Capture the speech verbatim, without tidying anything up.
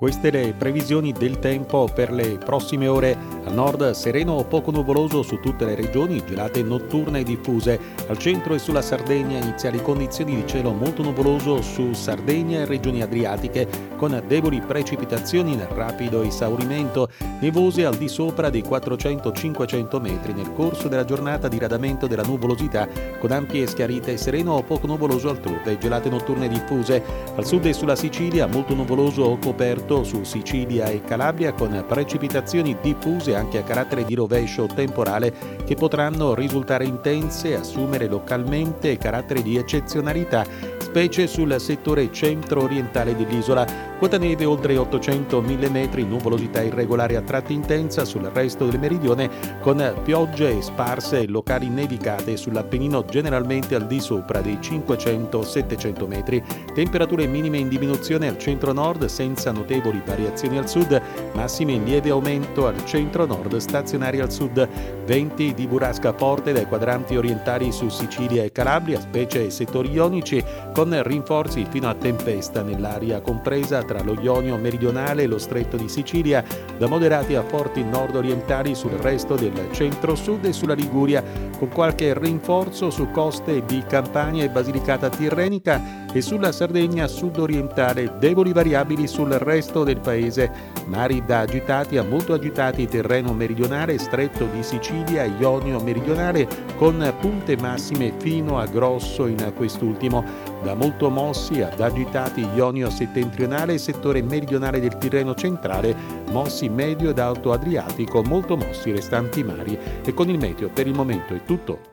Queste le previsioni del tempo per le prossime ore. Al nord sereno o poco nuvoloso su tutte le regioni, gelate notturne diffuse. Al centro e sulla Sardegna iniziali condizioni di cielo molto nuvoloso su Sardegna e regioni adriatiche, con deboli precipitazioni nel rapido esaurimento, nevose al di sopra dei quattrocento cinquecento metri nel corso della giornata, diradamento della nuvolosità con ampie schiarite, sereno o poco nuvoloso altrove, gelate notturne diffuse. Al sud e sulla Sicilia molto nuvoloso o coperto su Sicilia e Calabria, con precipitazioni diffuse anche a carattere di rovescio temporale che potranno risultare intense e assumere localmente carattere di eccezionalità, specie sul settore centro-orientale dell'isola. Quota neve oltre ottocento mille metri, nuvolosità irregolare a tratti intensa sul resto del meridione, con piogge sparse e locali nevicate sull'Appennino generalmente al di sopra dei cinquecento settecento metri. Temperature minime in diminuzione al centro-nord senza notevoli variazioni al sud, massime in lieve aumento al centro-nord, stazionari al sud. Venti di burrasca forte dai quadranti orientali su Sicilia e Calabria, specie ai settori ionici, con rinforzi fino a tempesta nell'area compresa tra lo Ionio meridionale e lo Stretto di Sicilia, da moderati a forti nord-orientali sul resto del centro-sud e sulla Liguria, con qualche rinforzo su coste di Campania e Basilicata tirrenica e sulla Sardegna sud-orientale, deboli variabili sul resto del paese. Mari da agitati a molto agitati, terreno meridionale, Stretto di Sicilia, Ionio meridionale, con punte massime fino a grosso in quest'ultimo, da molto mossi ad agitati Ionio settentrionale, settore meridionale del Tirreno centrale, mossi medio ed alto adriatico, molto mossi restanti mari. E con il meteo per il momento è tutto.